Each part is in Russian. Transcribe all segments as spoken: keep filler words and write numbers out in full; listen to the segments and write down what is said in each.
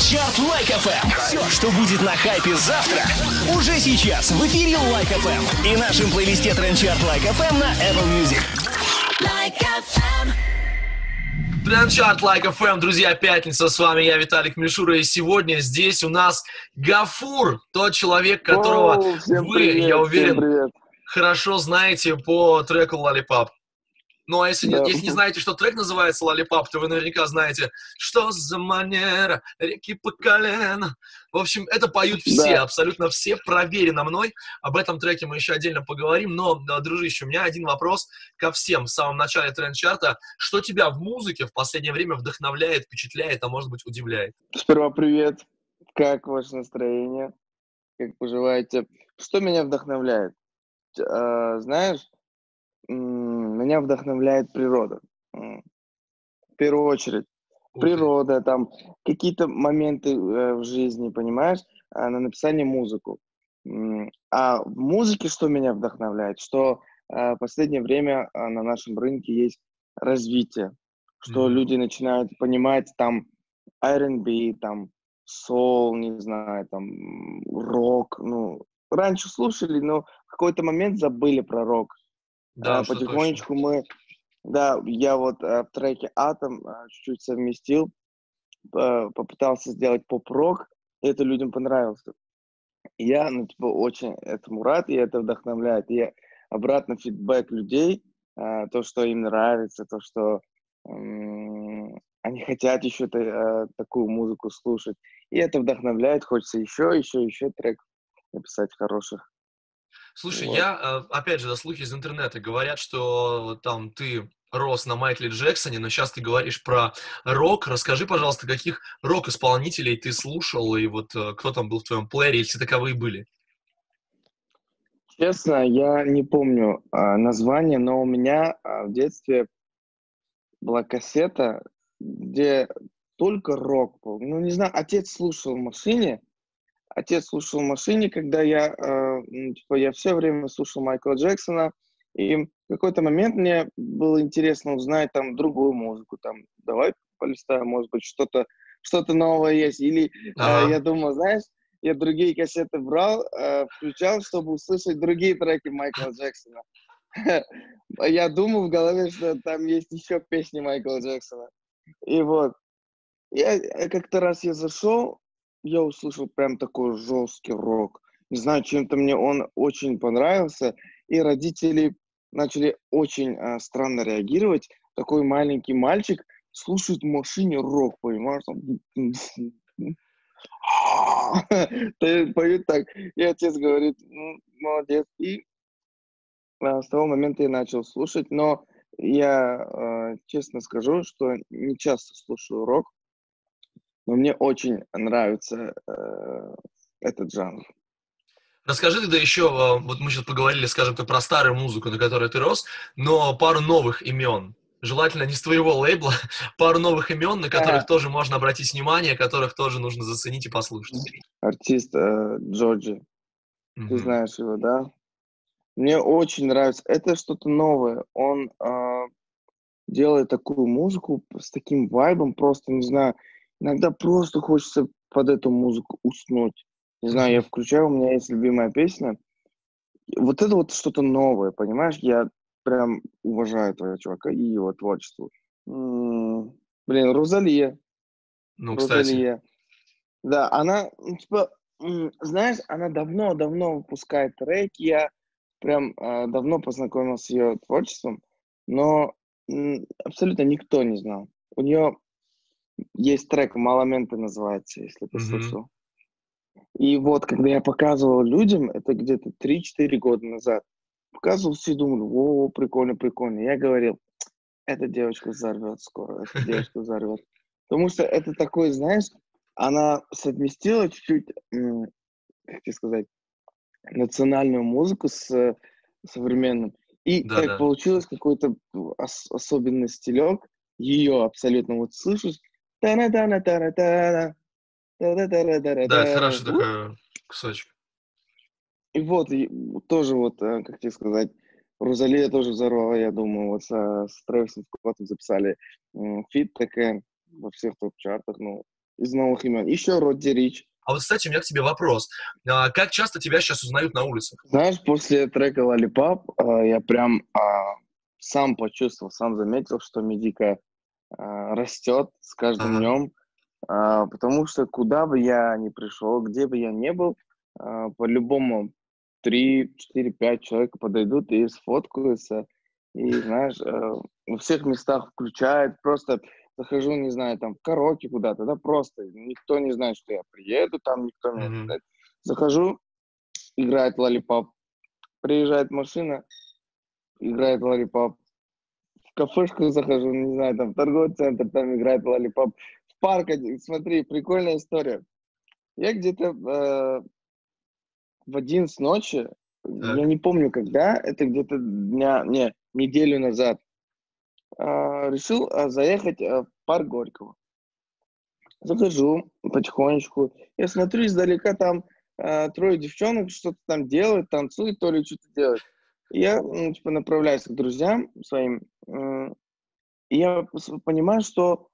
Tranchart Like эф эм. Все, что будет на хайпе завтра, уже сейчас в эфире Like эф эм и нашем плейлисте Tranchart Like эф эм на Apple Music. Like эф эм. Tranchart Like эф эм, друзья, пятница, с вами я, Виталик Мишура, и сегодня здесь у нас Гафур, тот человек, которого О, вы, привет, я уверен, хорошо знаете по треку Lollipop. Ну, а если, да. нет, если не знаете, что трек называется Lollipop, то вы наверняка знаете, что за манера, реки по колено. В общем, это поют все, да. абсолютно все, проверено мной. Об этом треке мы еще отдельно поговорим. Но, дружище, у меня один вопрос ко всем в самом начале тренд-чарта. Что тебя в музыке в последнее время вдохновляет, впечатляет, а может быть удивляет? Сперва привет. Как ваше настроение? Как поживаете? Что меня вдохновляет? А, знаешь... Меня вдохновляет природа. В первую очередь. Природа, там, какие-то моменты э, в жизни, понимаешь, на написание музыку. А в музыке что меня вдохновляет? Что э, в последнее время э, на нашем рынке есть развитие. Что mm-hmm. люди начинают понимать, там, ар энд би, там, soul, не знаю, там, рок. Ну, раньше слушали, но в какой-то момент забыли про рок. Да, а, потихонечку точно. мы, да, я вот а, в треке «Атом» а, чуть-чуть совместил, а, попытался сделать поп-рок, и это людям понравилось. Я, ну, типа, очень этому рад, и это вдохновляет. И обратно фидбэк людей, а, то, что им нравится, то, что м-м, они хотят еще т- а, такую музыку слушать. И это вдохновляет, хочется еще, еще, еще трек написать хороших. Слушай, вот. я, опять же, за слухи из интернета говорят, что там ты рос на Майкле Джексоне, но сейчас ты говоришь про рок. Расскажи, пожалуйста, каких рок-исполнителей ты слушал, и вот кто там был в твоем плеере, или все таковые были? Честно, я не помню а, название, но у меня а, в детстве была кассета, где только рок был. Ну, не знаю, отец слушал в машине, Отец слушал в машине, когда я, э, типа, я все время слушал Майкла Джексона, и в какой-то момент мне было интересно узнать там другую музыку, там, давай полистаем, может быть, что-то, что-то новое есть, или ага. э, я думал, знаешь, я другие кассеты брал, э, включал, чтобы услышать другие треки Майкла Джексона. Я думал в голове, что там есть еще песни Майкла Джексона, и вот, я как-то раз я зашел, я услышал прям такой жесткий рок. Не знаю, чем-то мне он очень понравился. И родители начали очень э, странно реагировать. Такой маленький мальчик слушает в машине рок, понимаешь? Поют так. И отец говорит, ну, молодец. И с того момента я начал слушать. Но я честно скажу, что не часто слушаю рок. Но мне очень нравится э, этот жанр. Расскажи тогда еще, вот мы сейчас поговорили, скажем так, про старую музыку, на которой ты рос, но пару новых имен, желательно не с твоего лейбла, пару новых имен, на которых а-га. тоже можно обратить внимание, которых тоже нужно заценить и послушать. Артист э, Джорджи, mm-hmm. ты знаешь его, да? Мне очень нравится, это что-то новое, он э, делает такую музыку с таким вайбом, просто, не знаю, иногда просто хочется под эту музыку уснуть. Не знаю, я включаю, у меня есть любимая песня. Вот это вот что-то новое, понимаешь? Я прям уважаю этого чувака и его творчество. М-м-м, блин, Розалия. Ну, Розалия. Кстати. Да, она, типа, м- знаешь, она давно-давно выпускает треки. Я прям э, давно познакомился с ее творчеством, но м- абсолютно никто не знал. У нее... Есть трек «Маламенты» называется, если ты mm-hmm. слышал. И вот, когда я показывал людям, это где-то три-четыре года назад, показывал, все думали, о, прикольно, прикольно. Я говорил, эта девочка взорвет скоро, эта девочка взорвет. Потому что это такой, знаешь, она совместила чуть-чуть, как тебе сказать, национальную музыку с современным. И да, так да. получилось какой-то ос- особенный стилек, ее абсолютно вот слышишь, та-на-та-на-та-на-та-на, та-та-та-та-та-та-та. Да, хороший такой кусочек. И вот, и тоже вот, как тебе сказать, Розалия тоже взорвала, я думаю, вот с Трэвисом Скоттом записали фит такая во всех топ-чартах, ну, из новых имен. Еще Родди Рич. А вот, кстати, у меня к тебе вопрос. А, как часто тебя сейчас узнают на улицах? Знаешь, после трека Lollipop а, я прям а, сам почувствовал, сам заметил, что медика а, растет с каждым ага. днем. А, потому что куда бы я ни пришел, где бы я ни был, а, по-любому три, четыре, пять человек подойдут и сфоткаются. И, знаешь, а, во всех местах включают, просто... захожу, не знаю, там, в караоке куда-то, да, просто никто не знает, что я приеду, там никто меня не знает. Захожу, играет Lollipop, приезжает машина, играет Lollipop, в кафешку захожу, не знаю, там, в торговый центр, там играет Lollipop, в парк, смотри, прикольная история. Я где-то э, в одиннадцать ночи, так. я не помню когда, это где-то дня, не, неделю назад, решил заехать в парк Горького. Захожу потихонечку. Я смотрю, издалека там э, трое девчонок что-то там делают, танцуют, то ли что-то делают. Я ну, типа, направляюсь к друзьям своим. Э, и я понимаю, что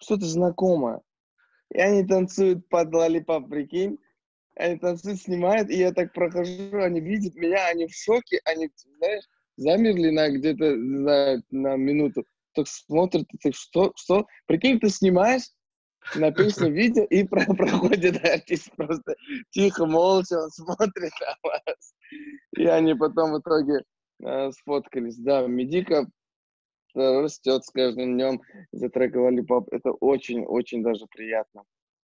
что-то знакомое. И они танцуют под Lollipop, прикинь. Они танцуют, снимают, и я так прохожу, они видят меня, они в шоке, они, знаешь, замерли на где-то, не знаю, на минуту, так смотрят, ты что, что? Прикинь, ты снимаешь на песню видео, и про- проходит артист просто тихо, молча, он смотрит на вас. И они потом в итоге э, сфоткались. Да, медика растет с каждым днем за трека Lollipop. Это очень-очень даже приятно.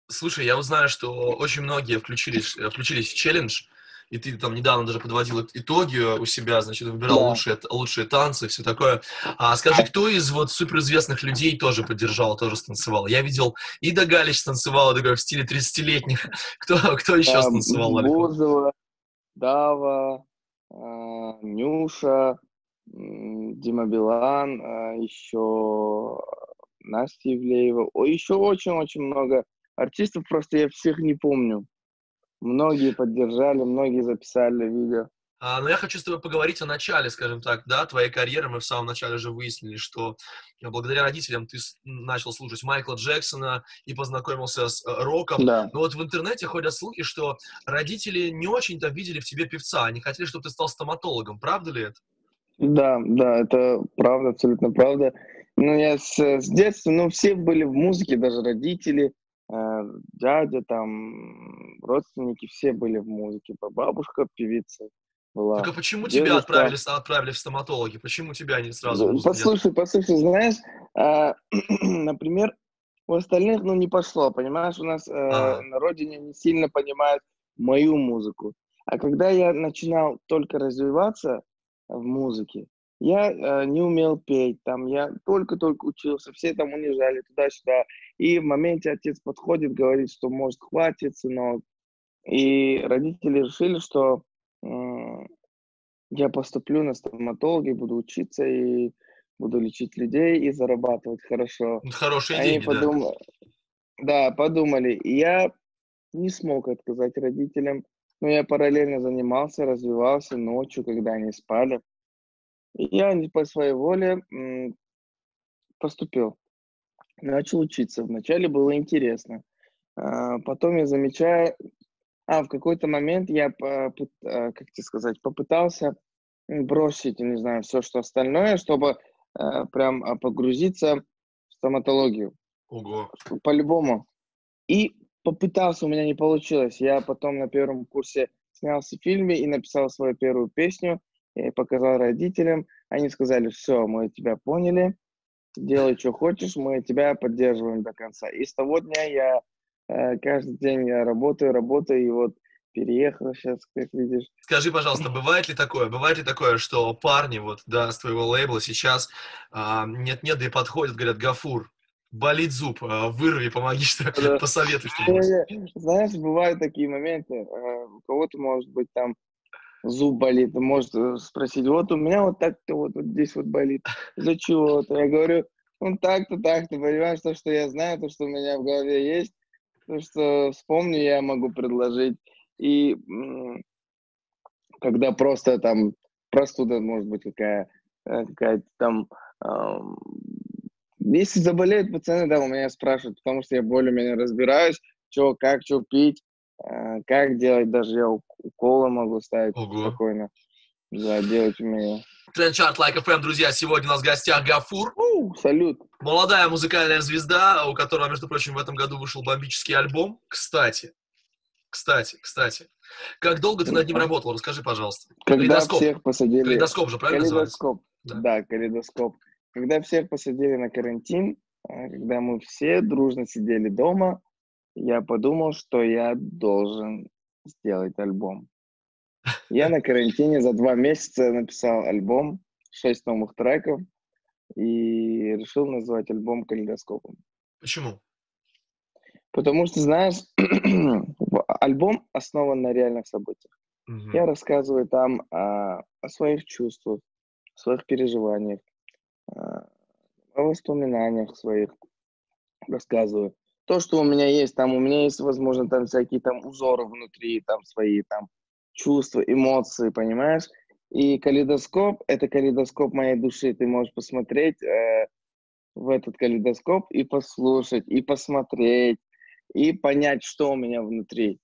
Слушай, я узнаю, что очень многие включились, включились в челлендж, и ты там недавно даже подводил итоги у себя, значит, выбирал да. лучшие, лучшие танцы, все такое. А скажи, кто из вот суперизвестных людей тоже поддержал, тоже станцевал? Я видел, Ида Галич танцевала, такой, в стиле тридцатилетних. Кто, кто еще а, станцевал? Бузова, Дава, э, Нюша, э, Дима Билан, э, еще Настя Ивлеева. О, еще очень-очень много артистов, просто я всех не помню. Многие поддержали, многие записали видео. А, но я хочу с тобой поговорить о начале, скажем так, да, твоей карьеры. Мы в самом начале же выяснили, что благодаря родителям ты начал слушать Майкла Джексона и познакомился с роком. Да. Но вот в интернете ходят слухи, что родители не очень-то видели в тебе певца, они хотели, чтобы ты стал стоматологом. Правда ли это? Да, да, это правда, абсолютно правда. Ну, я с, с детства, ну, все были в музыке, даже родители. Дядя, там, родственники, все были в музыке. Бабушка, певица была. Так а почему дедушка... тебя отправили, отправили в стоматологи? Почему тебя не сразу? Послушай, послушай, знаешь, э, например, у остальных, ну, не пошло, понимаешь? У нас э, а. на родине не сильно понимают мою музыку. А когда я начинал только развиваться в музыке, я э, не умел петь, там, я только-только учился, все там унижали туда-сюда. И в моменте отец подходит, говорит, что, может, хватит, сынок. И родители решили, что э, я поступлю на стоматолога, буду учиться, и буду лечить людей, и зарабатывать хорошо. Хорошие Они деньги, подум... да. Да, подумали. И я не смог отказать родителям, но я параллельно занимался, развивался ночью, когда они спали. Я по своей воле поступил, начал учиться. Вначале было интересно. Потом я замечаю, а в какой-то момент я, как тебе сказать, попытался бросить, не знаю, все, что остальное, чтобы прям погрузиться в стоматологию. Ого. По-любому. И попытался, у меня не получилось. Я потом на первом курсе снялся в фильме и написал свою первую песню. Я показал родителям, они сказали, все, мы тебя поняли, делай, что хочешь, мы тебя поддерживаем до конца. И с того дня я э, каждый день я работаю, работаю, и вот переехал сейчас, как видишь. Скажи, пожалуйста, бывает ли такое, бывает ли такое, что парни вот, да, с твоего лейбла сейчас э, нет-нет, да и подходят, говорят, Гафур, болит зуб, э, вырви, помоги, что да. посоветуй что-нибудь. Знаешь, бывают такие моменты, э, у кого-то, может быть, там, зуб болит, может спросить, вот у меня вот так-то вот, вот здесь вот болит, за чего-то. Я говорю, ну так-то, так-то, понимаешь, то, что я знаю, то, что у меня в голове есть, то, что вспомню, я могу предложить. И м- когда просто там простуда, может быть, какая, какая-то там э- Если заболеют пацаны, да, у меня спрашивают, потому что я более-менее разбираюсь, что, как, что пить, как делать, даже я уколы могу ставить. Ого. Спокойно. Да, делать умею. Tranchart Like эф эм, друзья, сегодня у нас в гостях Гафур. У, салют. Молодая музыкальная звезда, у которого, между прочим, в этом году вышел бомбический альбом. Кстати, кстати, кстати. Как долго ты над ним работал? Расскажи, пожалуйста. Когда калейдоскоп. Всех посадили... Калейдоскоп же, правильно калейдоскоп. Называется? Да. да, калейдоскоп. Когда всех посадили на карантин, когда мы все дружно сидели дома, я подумал, что я должен сделать альбом. Я на карантине за два месяца написал альбом, шесть новых треков, и решил назвать альбом «Калейдоскопом». Почему? Потому что, знаешь, альбом основан на реальных событиях. Угу. Я рассказываю там а, о своих чувствах, о своих переживаниях, а, о воспоминаниях своих. Рассказываю. То, что у меня есть, там у меня есть, возможно, там всякие там узоры внутри, там свои, там, чувства, эмоции, понимаешь? И калейдоскоп — это калейдоскоп моей души. Ты можешь посмотреть э, в этот калейдоскоп и послушать, и посмотреть, и понять, что у меня внутри.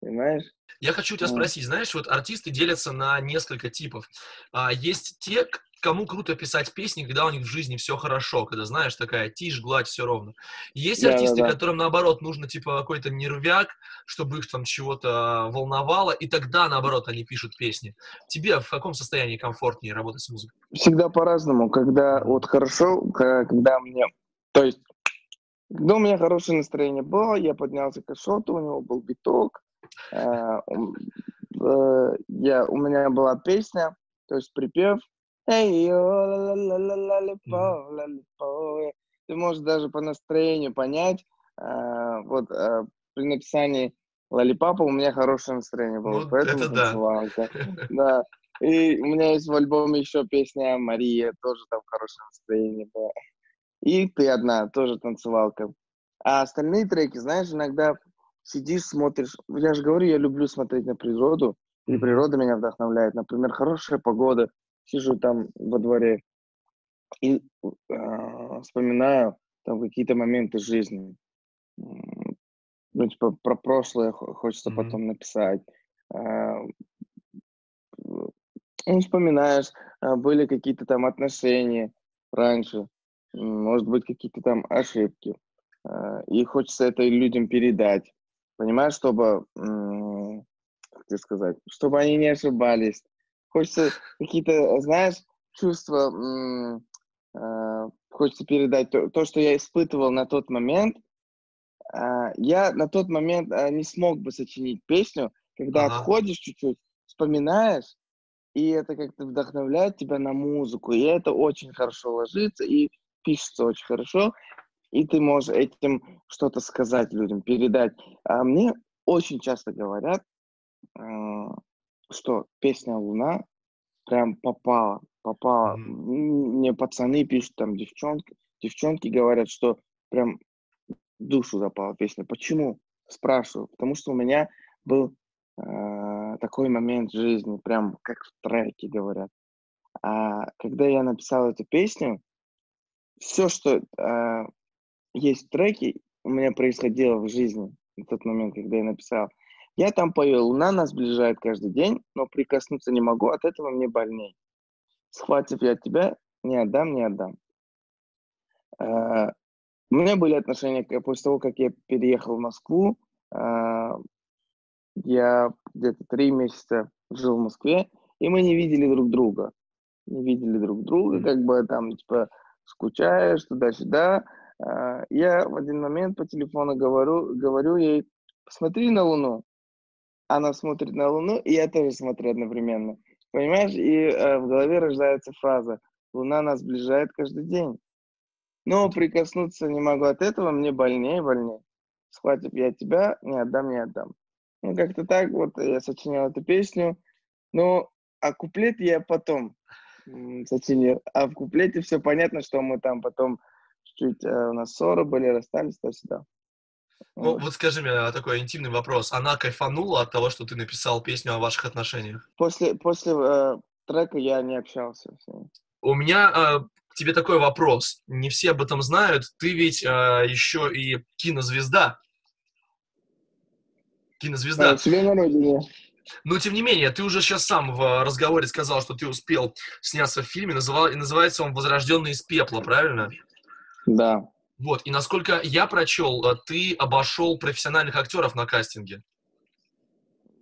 Понимаешь? Я хочу тебя спросить. Знаешь, вот артисты делятся на несколько типов. А, есть те, кому круто писать песни, когда у них в жизни все хорошо, когда, знаешь, такая тишь, гладь, все ровно. Есть да, артисты, да, да. которым, наоборот, нужно, типа, какой-то нервяк, чтобы их там чего-то волновало, и тогда, наоборот, они пишут песни. Тебе в каком состоянии комфортнее работать с музыкой? Всегда по-разному. Когда вот хорошо, когда мне... То есть, когда у меня хорошее настроение было, я поднялся к Ашоту, у него был биток, я... у меня была песня, то есть припев, ты можешь даже по настроению понять, а, вот а, при написании «Lollipop» у меня хорошее настроение было, вот поэтому танцевалка. Да. Да. И у меня есть в альбоме еще песня «Мария», тоже там хорошее настроение было. И «Ты одна», тоже танцевалка. А остальные треки, знаешь, иногда сидишь, смотришь. Я же говорю, я люблю смотреть на природу, и природа меня вдохновляет. Например, хорошая погода. Сижу там во дворе и э, вспоминаю там какие-то моменты жизни. Ну, типа, про прошлое хочется mm-hmm. потом написать. Э, ну, вспоминаешь, были какие-то там отношения раньше, может быть, какие-то там ошибки. Э, и хочется это людям передать. Понимаешь, чтобы, э, как тебе сказать, чтобы они не ошибались. Хочется какие-то, знаешь, чувства, м- э- хочется передать то, то, что я испытывал на тот момент. Э- я на тот момент э- не смог бы сочинить песню, когда ага. отходишь чуть-чуть, вспоминаешь, и это как-то вдохновляет тебя на музыку. И это очень хорошо ложится, и пишется очень хорошо, и ты можешь этим что-то сказать людям, передать. А мне очень часто говорят... Э- что песня «Луна» прям попала, попала. Mm-hmm. Мне пацаны пишут, там, девчонки. Девчонки говорят, что прям душу запала песня. Почему? Спрашиваю. Потому что у меня был э, такой момент в жизни, прям как в треке говорят. А когда я написал эту песню, все, что э, есть в треке, у меня происходило в жизни в тот момент, когда я написал. Я там пою, луна нас сближает каждый день, но прикоснуться не могу, от этого мне больней. Схватив я тебя, не отдам, не отдам. У меня были отношения, после того, как я переехал в Москву, я где-то три месяца жил в Москве, и мы не видели друг друга. Не видели друг друга, как бы там, типа, скучаешь, туда-сюда. Я в один момент по телефону говорю, говорю ей, посмотри на луну. Она смотрит на Луну, и я тоже смотрю одновременно. Понимаешь? И э, в голове рождается фраза «Луна нас сближает каждый день». Но прикоснуться не могу от этого, мне больнее, больнее. Схватив я тебя, не отдам, не отдам. Ну, как-то так вот я сочинял эту песню. Ну, а куплет я потом м- сочинил. А в куплете все понятно, что мы там потом чуть-чуть, э, у нас ссоры были, расстались, туда-сюда. Ну, вот скажи мне такой интимный вопрос. Она кайфанула от того, что ты написал песню о ваших отношениях? После, после э, трека я не общался с ней. У меня э, к тебе такой вопрос. Не все об этом знают. Ты ведь а, еще и кинозвезда. Кинозвезда. А, Но, тем не менее, ты уже сейчас сам в разговоре сказал, что ты успел сняться в фильме. Называл, и называется он «Возрожденный из пепла», правильно? Да. Вот. И насколько я прочел, ты обошел профессиональных актеров на кастинге.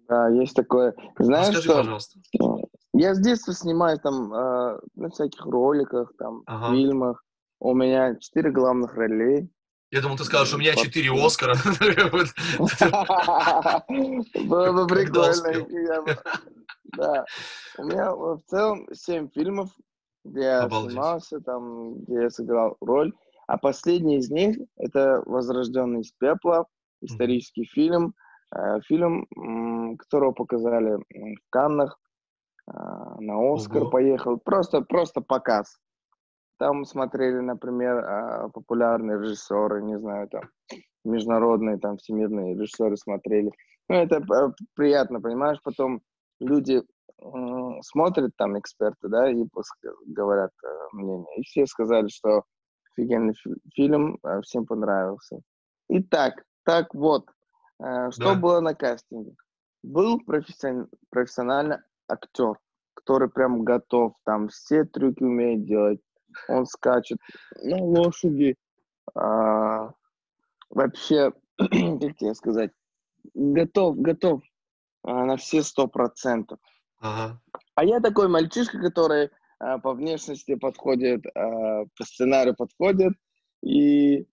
Да, есть такое. Знаешь, расскажи, что... пожалуйста. Я с детства снимаю там э, на всяких роликах, там, ага. фильмах. У меня четыре главных ролей. Я думал, ты сказал, что у меня четыре Оскара. Было бы прикольно. Да. У меня в целом семь фильмов, где я снимался, там, где я сыграл роль. А последний из них — это «Возрожденный из пепла», исторический фильм. Фильм, которого показали в Каннах, на Оскар поехал. Просто, просто показ. Там смотрели, например, популярные режиссеры, не знаю, там, международные, там, всемирные режиссеры смотрели. Ну, это приятно, понимаешь? Потом люди смотрят, там, эксперты, да, и говорят мнение. И все сказали, что офигенный фильм, всем понравился. Итак, так вот, что да. было на кастинге? Был профессион... профессиональный актер, который прям готов, там, все трюки умеет делать. Он скачет на лошади. А, вообще, как тебе сказать, готов, готов а, на все сто процентов. Ага. А я такой мальчишка, который а, по внешности подходит, а, по сценарию подходит и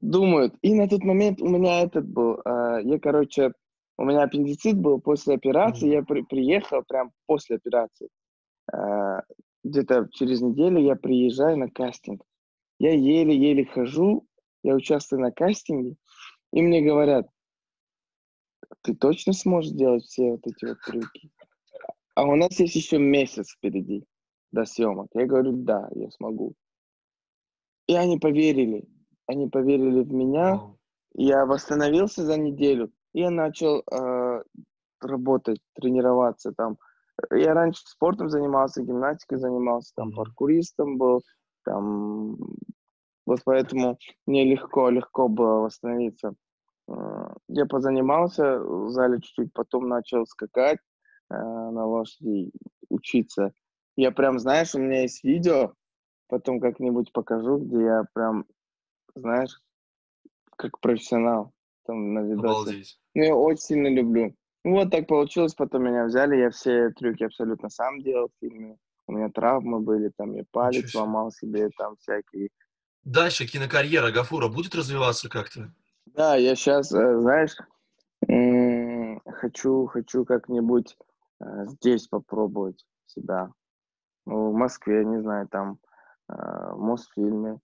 думают. И на тот момент у меня этот был. А, я, короче, у меня аппендицит был после операции. Mm-hmm. Я при, приехал прям после операции. А, Где-то через неделю я приезжаю на кастинг. Я еле-еле хожу, я участвую на кастинге, и мне говорят, ты точно сможешь делать все вот эти вот трюки? А у нас есть еще месяц впереди до съемок. Я говорю, да, я смогу. И они поверили. Они поверили в меня. Я восстановился за неделю, и я начал э, работать, тренироваться там. Я раньше спортом занимался, гимнастикой занимался, там, mm-hmm. паркуристом был, там, вот поэтому мне легко-легко было восстановиться. Я позанимался в зале чуть-чуть, потом начал скакать э, на лошади, учиться. Я прям, знаешь, у меня есть видео, потом как-нибудь покажу, где я прям, знаешь, как профессионал там на видосе. Ну, я очень сильно люблю. Вот так получилось, потом меня взяли, я все трюки абсолютно сам делал в фильме. У меня травмы были, там я палец сломал себе, там всякие. Дальше кинокарьера Гафура будет развиваться как-то? Да, я сейчас, знаешь, хочу, хочу как-нибудь здесь попробовать себя. В Москве, не знаю, там, в Мосфильме.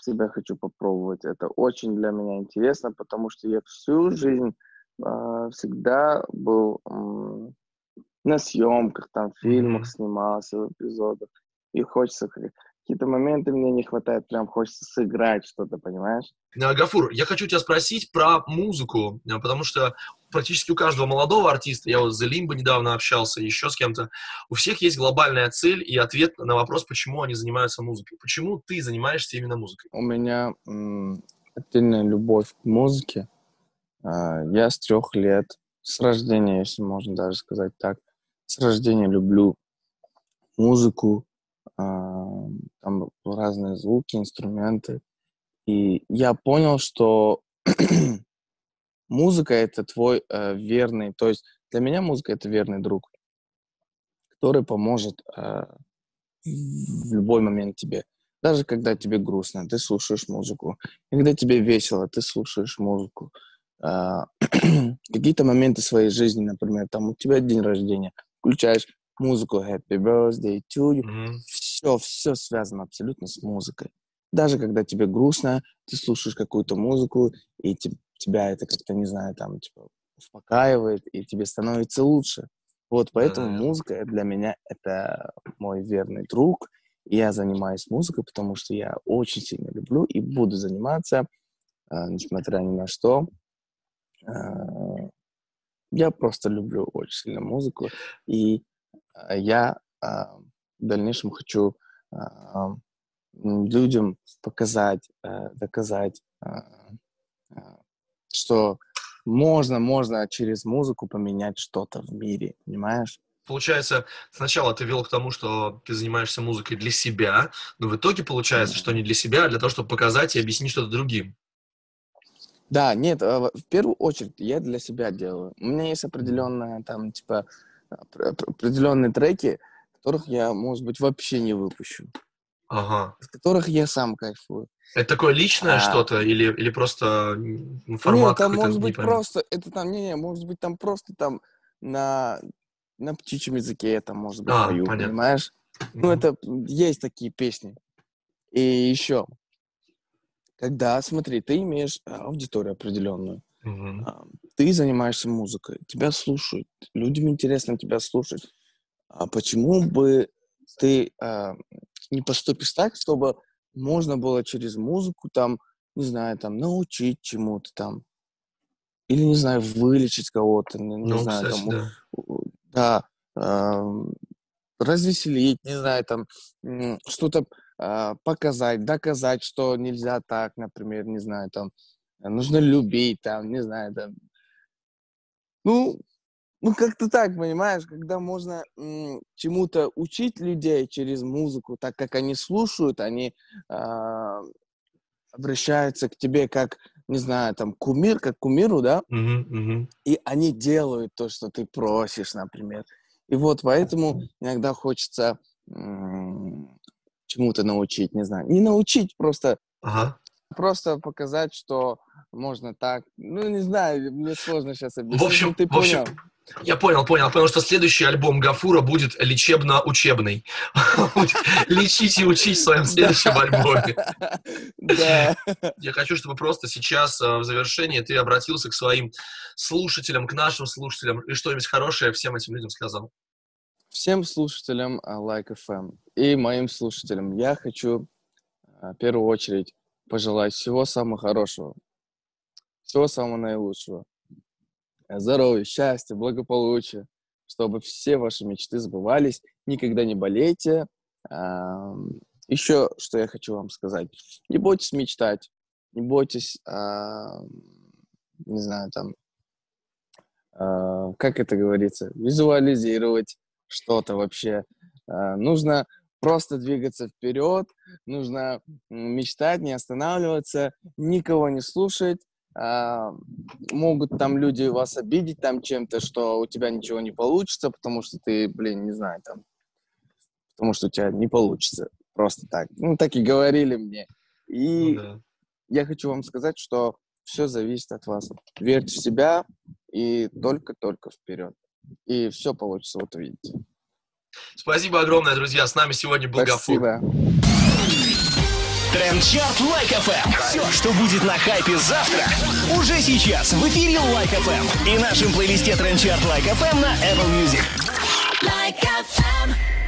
Себя хочу попробовать. Это очень для меня интересно, потому что я всю жизнь всегда был м, на съемках, там, в фильмах снимался, в эпизодах. И хочется... Какие-то моменты мне не хватает, прям хочется сыграть что-то, понимаешь? Гафур, я хочу тебя спросить про музыку, потому что практически у каждого молодого артиста, я вот с The Limbo недавно общался, еще с кем-то, у всех есть глобальная цель и ответ на вопрос, почему они занимаются музыкой. Почему ты занимаешься именно музыкой? У меня м, отдельная любовь к музыке. Я с трех лет, с рождения, если можно даже сказать так, с рождения люблю музыку, там разные звуки, инструменты. И я понял, что музыка — это твой верный, то есть для меня музыка — это верный друг, который поможет в любой момент тебе. Даже когда тебе грустно, ты слушаешь музыку. Когда тебе весело, ты слушаешь музыку. Uh, какие-то моменты своей жизни, например, там у тебя день рождения, включаешь музыку Happy Birthday to you, mm-hmm. все, все связано абсолютно с музыкой. Даже когда тебе грустно, ты слушаешь какую-то музыку, и te- тебя это как-то, не знаю, там, типа, успокаивает, и тебе становится лучше. Вот, поэтому mm-hmm. музыка для меня — это мой верный друг, и я занимаюсь музыкой, потому что я очень сильно люблю и буду заниматься, uh, несмотря ни на что. Я просто люблю очень сильно музыку, и я в дальнейшем хочу людям показать, доказать, что можно, можно через музыку поменять что-то в мире, понимаешь? Получается, сначала ты вел к тому, что ты занимаешься музыкой для себя, но в итоге получается, что не для себя, а для того, чтобы показать и объяснить что-то другим. Да, нет, в первую очередь я для себя делаю. У меня есть определенные там, типа, определенные треки, которых я, может быть, вообще не выпущу. Ага. Из которых я сам кайфую. Это такое личное а... что-то или, или просто формат? Нет, там может быть просто, это там, не, не, может быть там просто там на, на птичьем языке я там, может быть, а, пою, понятно. Понимаешь? Mm-hmm. Ну, это, есть такие песни. И еще, когда, смотри, ты имеешь аудиторию определенную, mm-hmm. ты занимаешься музыкой, тебя слушают, людям интересно тебя слушать. А почему бы ты а, не поступишь так, чтобы можно было через музыку там, не знаю, там, научить чему-то там, или, не знаю, вылечить кого-то, не, не ну, знаю, кстати, там, да, да а, развеселить, не знаю, там, что-то а, показать, доказать, что нельзя так, например, не знаю, там, нужно любить, там, не знаю, там, ну, Ну, как-то так, понимаешь, когда можно м- чему-то учить людей через музыку, так как они слушают, они э- обращаются к тебе как, не знаю, там, кумир, как кумиру, да? Mm-hmm, mm-hmm. И они делают то, что ты просишь, например. И вот поэтому иногда хочется м- чему-то научить, не знаю. Не научить, просто... Uh-huh. Просто показать, что можно так... Ну, не знаю, мне сложно сейчас объяснить. В общем, ты в общем... понял. Я понял, понял. Потому что следующий альбом Гафура будет лечебно-учебный. Лечить и учить в своем следующем альбоме. Да. Я хочу, чтобы просто сейчас в завершении ты обратился к своим слушателям, к нашим слушателям, и что-нибудь хорошее всем этим людям сказал. Всем слушателям Like эф эм и моим слушателям я хочу в первую очередь пожелать всего самого хорошего, всего самого наилучшего. Здоровья, счастья, благополучия, чтобы все ваши мечты сбывались, никогда не болейте. Еще, что я хочу вам сказать. Не бойтесь мечтать, не бойтесь, не знаю, там, как это говорится, визуализировать что-то вообще. Нужно просто двигаться вперед, нужно мечтать, не останавливаться, никого не слушать. А, могут там люди вас обидеть там чем-то, что у тебя ничего не получится, потому что ты, блин, не знаю, там, потому что у тебя не получится. Просто так. Ну, так и говорили мне. И ну, да. Я хочу вам сказать, что все зависит от вас. Верьте в себя и только-только вперед. И все получится, вот увидите. Спасибо огромное, друзья. С нами сегодня был Гафур. Tranchart Like эф эм. Все, что будет на хайпе завтра, уже сейчас в эфире Like эф эм и нашем плейлисте Tranchart Like эф эм на Apple Music. Like эф эм.